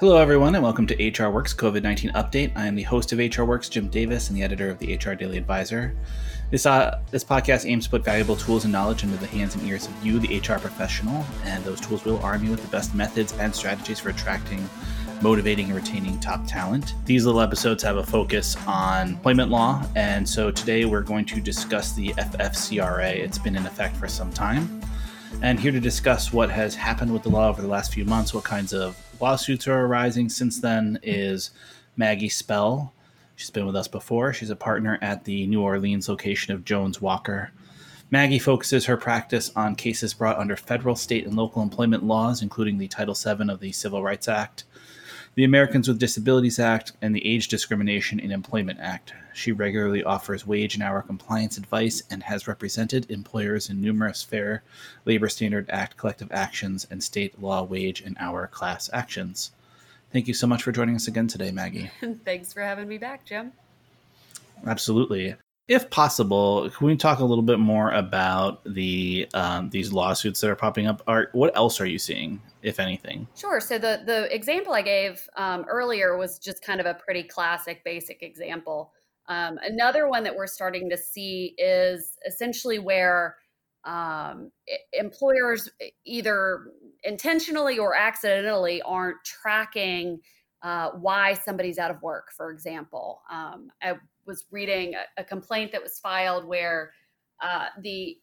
Hello, everyone, and welcome to HR Works COVID-19 Update. I am the host of HR Works, Jim Davis, and the editor of the HR Daily Advisor. This podcast aims to put valuable tools and knowledge into the hands and ears of you, the HR professional, and those tools will arm you with the best methods and strategies for attracting, motivating, and retaining top talent. These little episodes have a focus on employment law, and so today we're going to discuss the FFCRA. It's been in effect for some time. And here to discuss what has happened with the law over the last few months, what kinds of lawsuits are arising since then, is Maggie Spell. She's been with us before. She's a partner at the New Orleans location of Jones Walker. Maggie focuses her practice on cases brought under federal, state, and local employment laws, including the Title VII of the Civil Rights Act, the Americans with Disabilities Act, and the Age Discrimination in Employment Act. She regularly offers wage and hour compliance advice and has represented employers in numerous Fair Labor Standards Act collective actions and state law wage and hour class actions. Thank you so much for joining us again today, Maggie. Thanks for having me back, Jim. Absolutely. If possible, can we talk a little bit more about the these lawsuits that are popping up? What else are you seeing, if anything? Sure. So the example I gave earlier was just kind of a pretty classic, basic example. Another one that we're starting to see is essentially where employers either intentionally or accidentally aren't tracking why somebody's out of work, for example. I was reading a complaint that was filed where the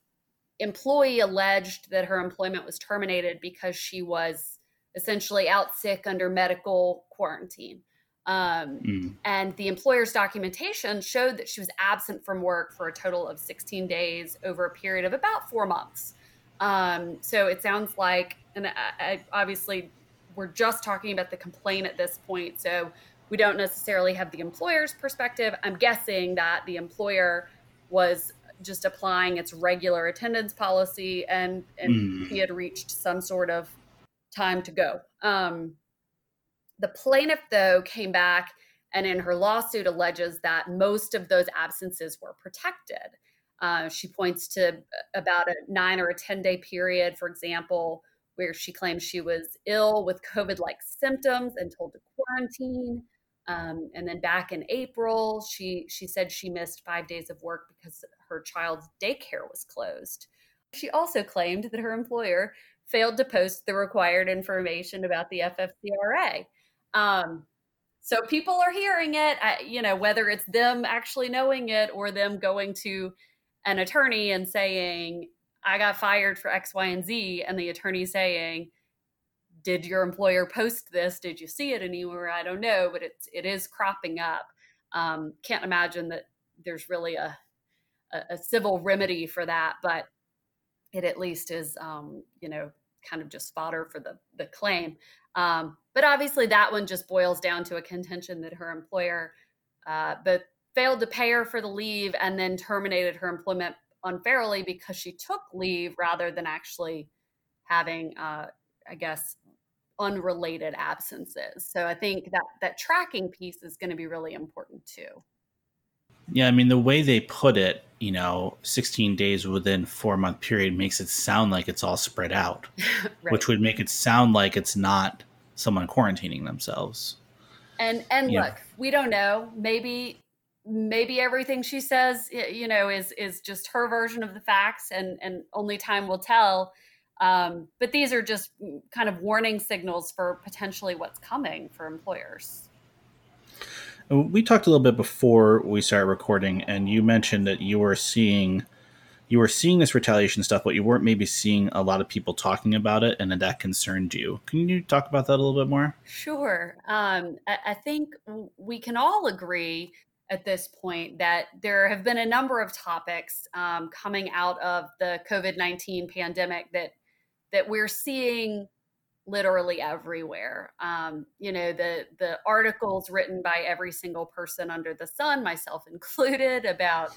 employee alleged that her employment was terminated because she was essentially out sick under medical quarantine. And the employer's documentation showed that she was absent from work for a total of 16 days over a period of about 4 months. So it sounds like, and I obviously we're just talking about the complaint at this point, so we don't necessarily have the employer's perspective. I'm guessing that the employer was just applying its regular attendance policy and he had reached some sort of time to go. The plaintiff, though, came back and in her lawsuit alleges that most of those absences were protected. She points to about a 9 or a 10-day period, for example, where she claims she was ill with COVID-like symptoms and told to quarantine. And then back in April, she said she missed 5 days of work because her child's daycare was closed. She also claimed that her employer failed to post the required information about the FFCRA. So people are hearing it, whether it's them actually knowing it or them going to an attorney and saying, I got fired for X, Y, and Z, and the attorney saying, did your employer post this? Did you see it anywhere? I don't know, but it is cropping up. Can't imagine that there's really a civil remedy for that, but it at least is, kind of just fodder for the claim. But obviously that one just boils down to a contention that her employer both failed to pay her for the leave and then terminated her employment unfairly because she took leave rather than actually having, unrelated absences. So I think that tracking piece is going to be really important too. Yeah, I mean, the way they put it, 16 days within 4 month period makes it sound like it's all spread out, right, which would make it sound like it's not someone quarantining themselves. And look, we don't know. Maybe everything she says, is just her version of the facts and only time will tell. But these are just kind of warning signals for potentially what's coming for employers. We talked a little bit before we started recording, and you mentioned that you were seeing this retaliation stuff, but you weren't maybe seeing a lot of people talking about it, and that concerned you. Can you talk about that a little bit more? Sure. I think we can all agree at this point that there have been a number of topics coming out of the COVID-19 pandemic that we're seeing literally everywhere. The articles written by every single person under the sun, myself included, about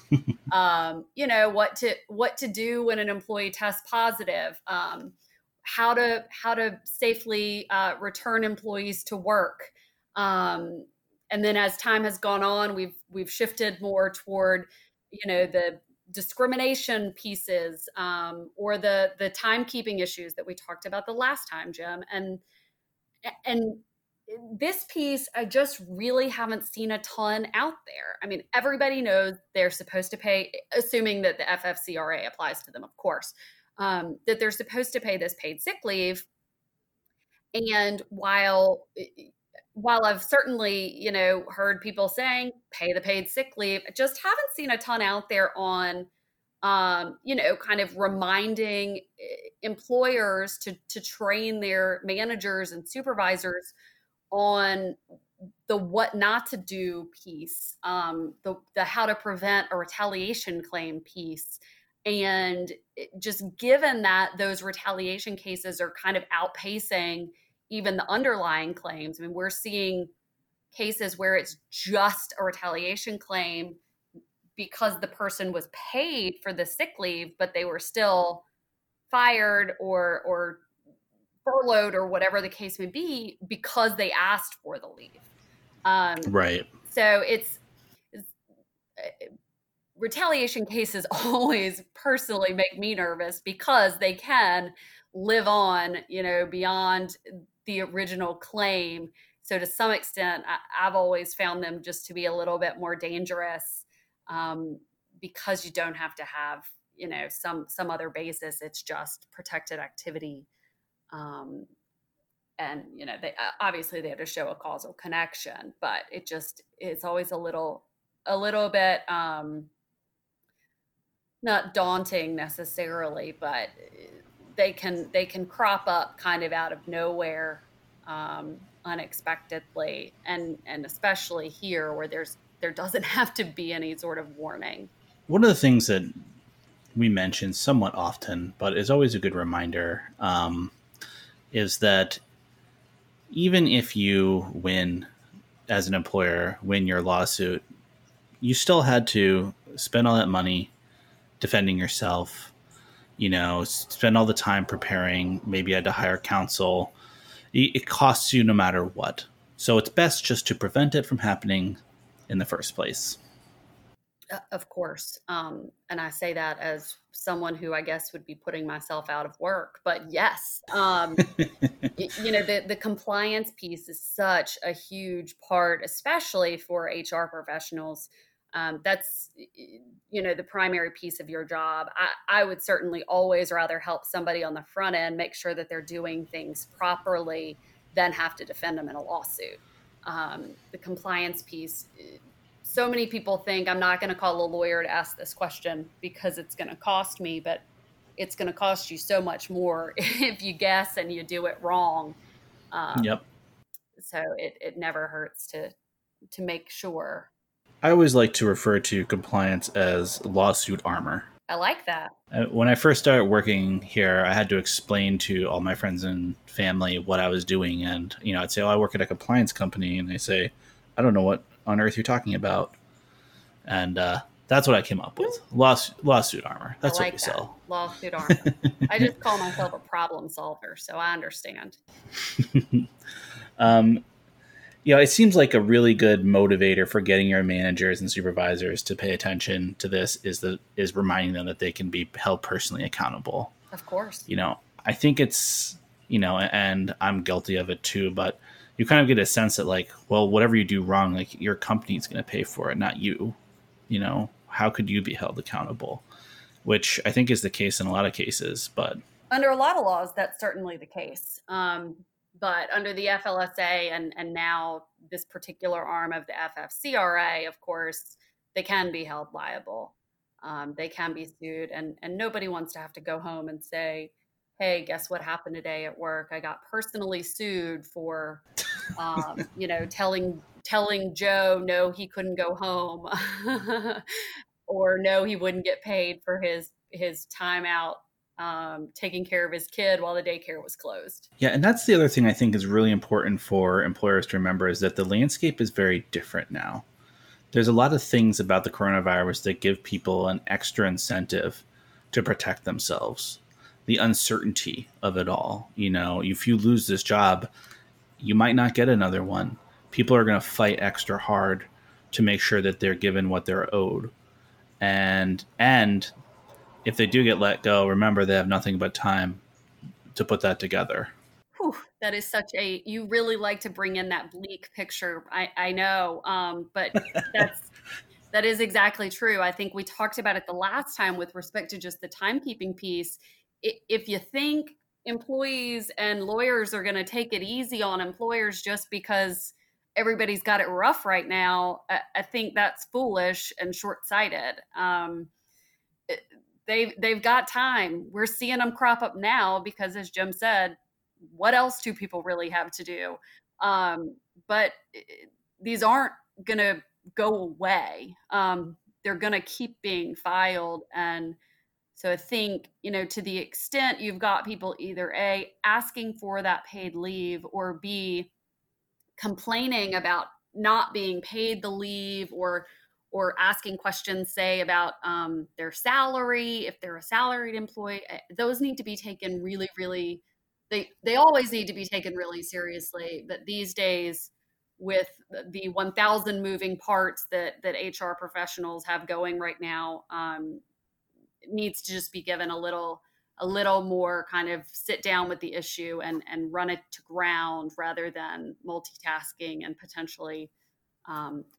what to do when an employee tests positive, how to safely return employees to work. And then as time has gone on, we've shifted more toward, the discrimination pieces or the timekeeping issues that we talked about the last time, Jim. And this piece, I just really haven't seen a ton out there. I mean, everybody knows they're supposed to pay, assuming that the FFCRA applies to them, of course, that they're supposed to pay this paid sick leave. And while I've certainly, heard people saying pay the paid sick leave, I just haven't seen a ton out there on, kind of reminding employers to train their managers and supervisors on the what not to do piece, the how to prevent a retaliation claim piece. And just given that those retaliation cases are kind of outpacing even the underlying claims, I mean, we're seeing cases where it's just a retaliation claim because the person was paid for the sick leave, but they were still fired or furloughed or whatever the case may be because they asked for the leave. Right. So retaliation cases always personally make me nervous because they can live on, beyond the original claim. So to some extent, I've always found them just to be a little bit more dangerous because you don't have to have, some other basis. It's just protected activity. And, they have to show a causal connection, but it's always a little bit not daunting necessarily, but they can crop up kind of out of nowhere unexpectedly. And especially here where there doesn't have to be any sort of warning. One of the things that we mention somewhat often, but is always a good reminder, is that even if you win as an employer, win your lawsuit, you still had to spend all that money defending yourself, spend all the time preparing. Maybe you had to hire counsel. It costs you no matter what. So it's best just to prevent it from happening in the first place. Of course. And I say that as someone who I guess would be putting myself out of work, but yes, the compliance piece is such a huge part, especially for HR professionals. That's, the primary piece of your job. I would certainly always rather help somebody on the front end, make sure that they're doing things properly than have to defend them in a lawsuit. The compliance piece, so many people think I'm not going to call a lawyer to ask this question because it's going to cost me, but it's going to cost you so much more if you guess and you do it wrong. Yep. So it never hurts to make sure. I always like to refer to compliance as lawsuit armor. I like that. When I first started working here, I had to explain to all my friends and family what I was doing. And, I'd say, I work at a compliance company. And they say, I don't know what on earth you're talking about. And that's what I came up with. Lawsuit armor. That's like what we sell. Lawsuit armor. I just call myself a problem solver, so I understand. It seems like a really good motivator for getting your managers and supervisors to pay attention to this is reminding them that they can be held personally accountable. Of course. I think it's, and I'm guilty of it too, but you kind of get a sense that whatever you do wrong, your company is going to pay for it, not you. How could you be held accountable? Which I think is the case in a lot of cases, but under a lot of laws, that's certainly the case. But under the FLSA and now this particular arm of the FFCRA, of course, they can be held liable. They can be sued, and nobody wants to have to go home and say, hey, guess what happened today at work? I got personally sued for, telling Joe, no, he couldn't go home or no, he wouldn't get paid for his time out taking care of his kid while the daycare was closed. Yeah. And that's the other thing I think is really important for employers to remember is that the landscape is very different now. There's a lot of things about the coronavirus that give people an extra incentive to protect themselves. The uncertainty of it all. If you lose this job, you might not get another one. People are going to fight extra hard to make sure that they're given what they're owed. And if they do get let go, remember they have nothing but time to put that together. Whew, that is such a, you really like to bring in that bleak picture. I know, but that is exactly true. I think we talked about it the last time with respect to just the timekeeping piece. If you think employees and lawyers are going to take it easy on employers just because everybody's got it rough right now, I think that's foolish and short-sighted. They've got time. We're seeing them crop up now because, as Jim said, what else do people really have to do? But these aren't going to go away. They're going to keep being filed. And so I think, to the extent you've got people either A, asking for that paid leave, or B, complaining about not being paid the leave, or asking questions, say, about their salary, if they're a salaried employee, those need to be taken really, really, they always need to be taken really seriously. But these days, with the 1,000 moving parts that HR professionals have going right now, it needs to just be given a little more kind of sit down with the issue and run it to ground rather than multitasking and potentially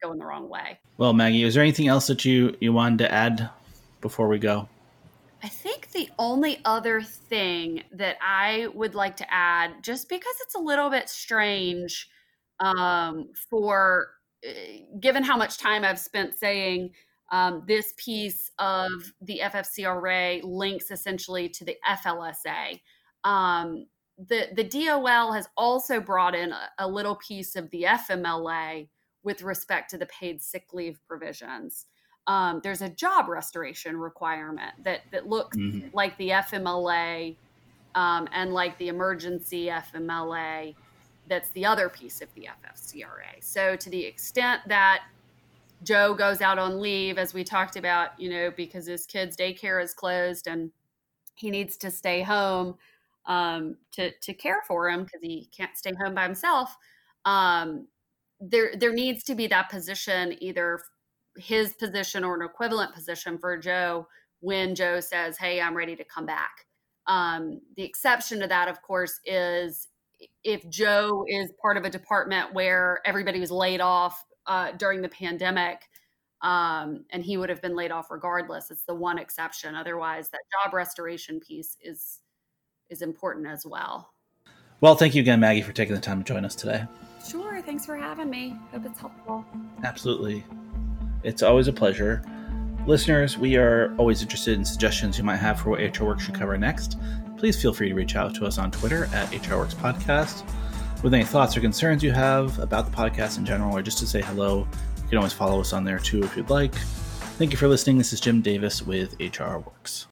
going the wrong way. Well, Maggie, is there anything else that you wanted to add before we go? I think the only other thing that I would like to add, just because it's a little bit strange given how much time I've spent saying this piece of the FFCRA links essentially to the FLSA. The DOL has also brought in a little piece of the FMLA with respect to the paid sick leave provisions. There's a job restoration requirement that looks like the FMLA and like the emergency FMLA. That's the other piece of the FFCRA. So to the extent that Joe goes out on leave, as we talked about, because his kid's daycare is closed and he needs to stay home to care for him because he can't stay home by himself, there needs to be that position, either his position or an equivalent position for Joe when Joe says, hey, I'm ready to come back. The exception to that, of course, is if Joe is part of a department where everybody was laid off during the pandemic, and he would have been laid off regardless. It's the one exception. Otherwise, that job restoration piece is important as well. Well, thank you again, Maggie, for taking the time to join us today. Sure. Thanks for having me. Hope it's helpful. Absolutely. It's always a pleasure. Listeners, we are always interested in suggestions you might have for what HR Works should cover next. Please feel free to reach out to us on Twitter at HR Works Podcast. With any thoughts or concerns you have about the podcast in general, or just to say hello, you can always follow us on there too if you'd like. Thank you for listening. This is Jim Davis with HR Works.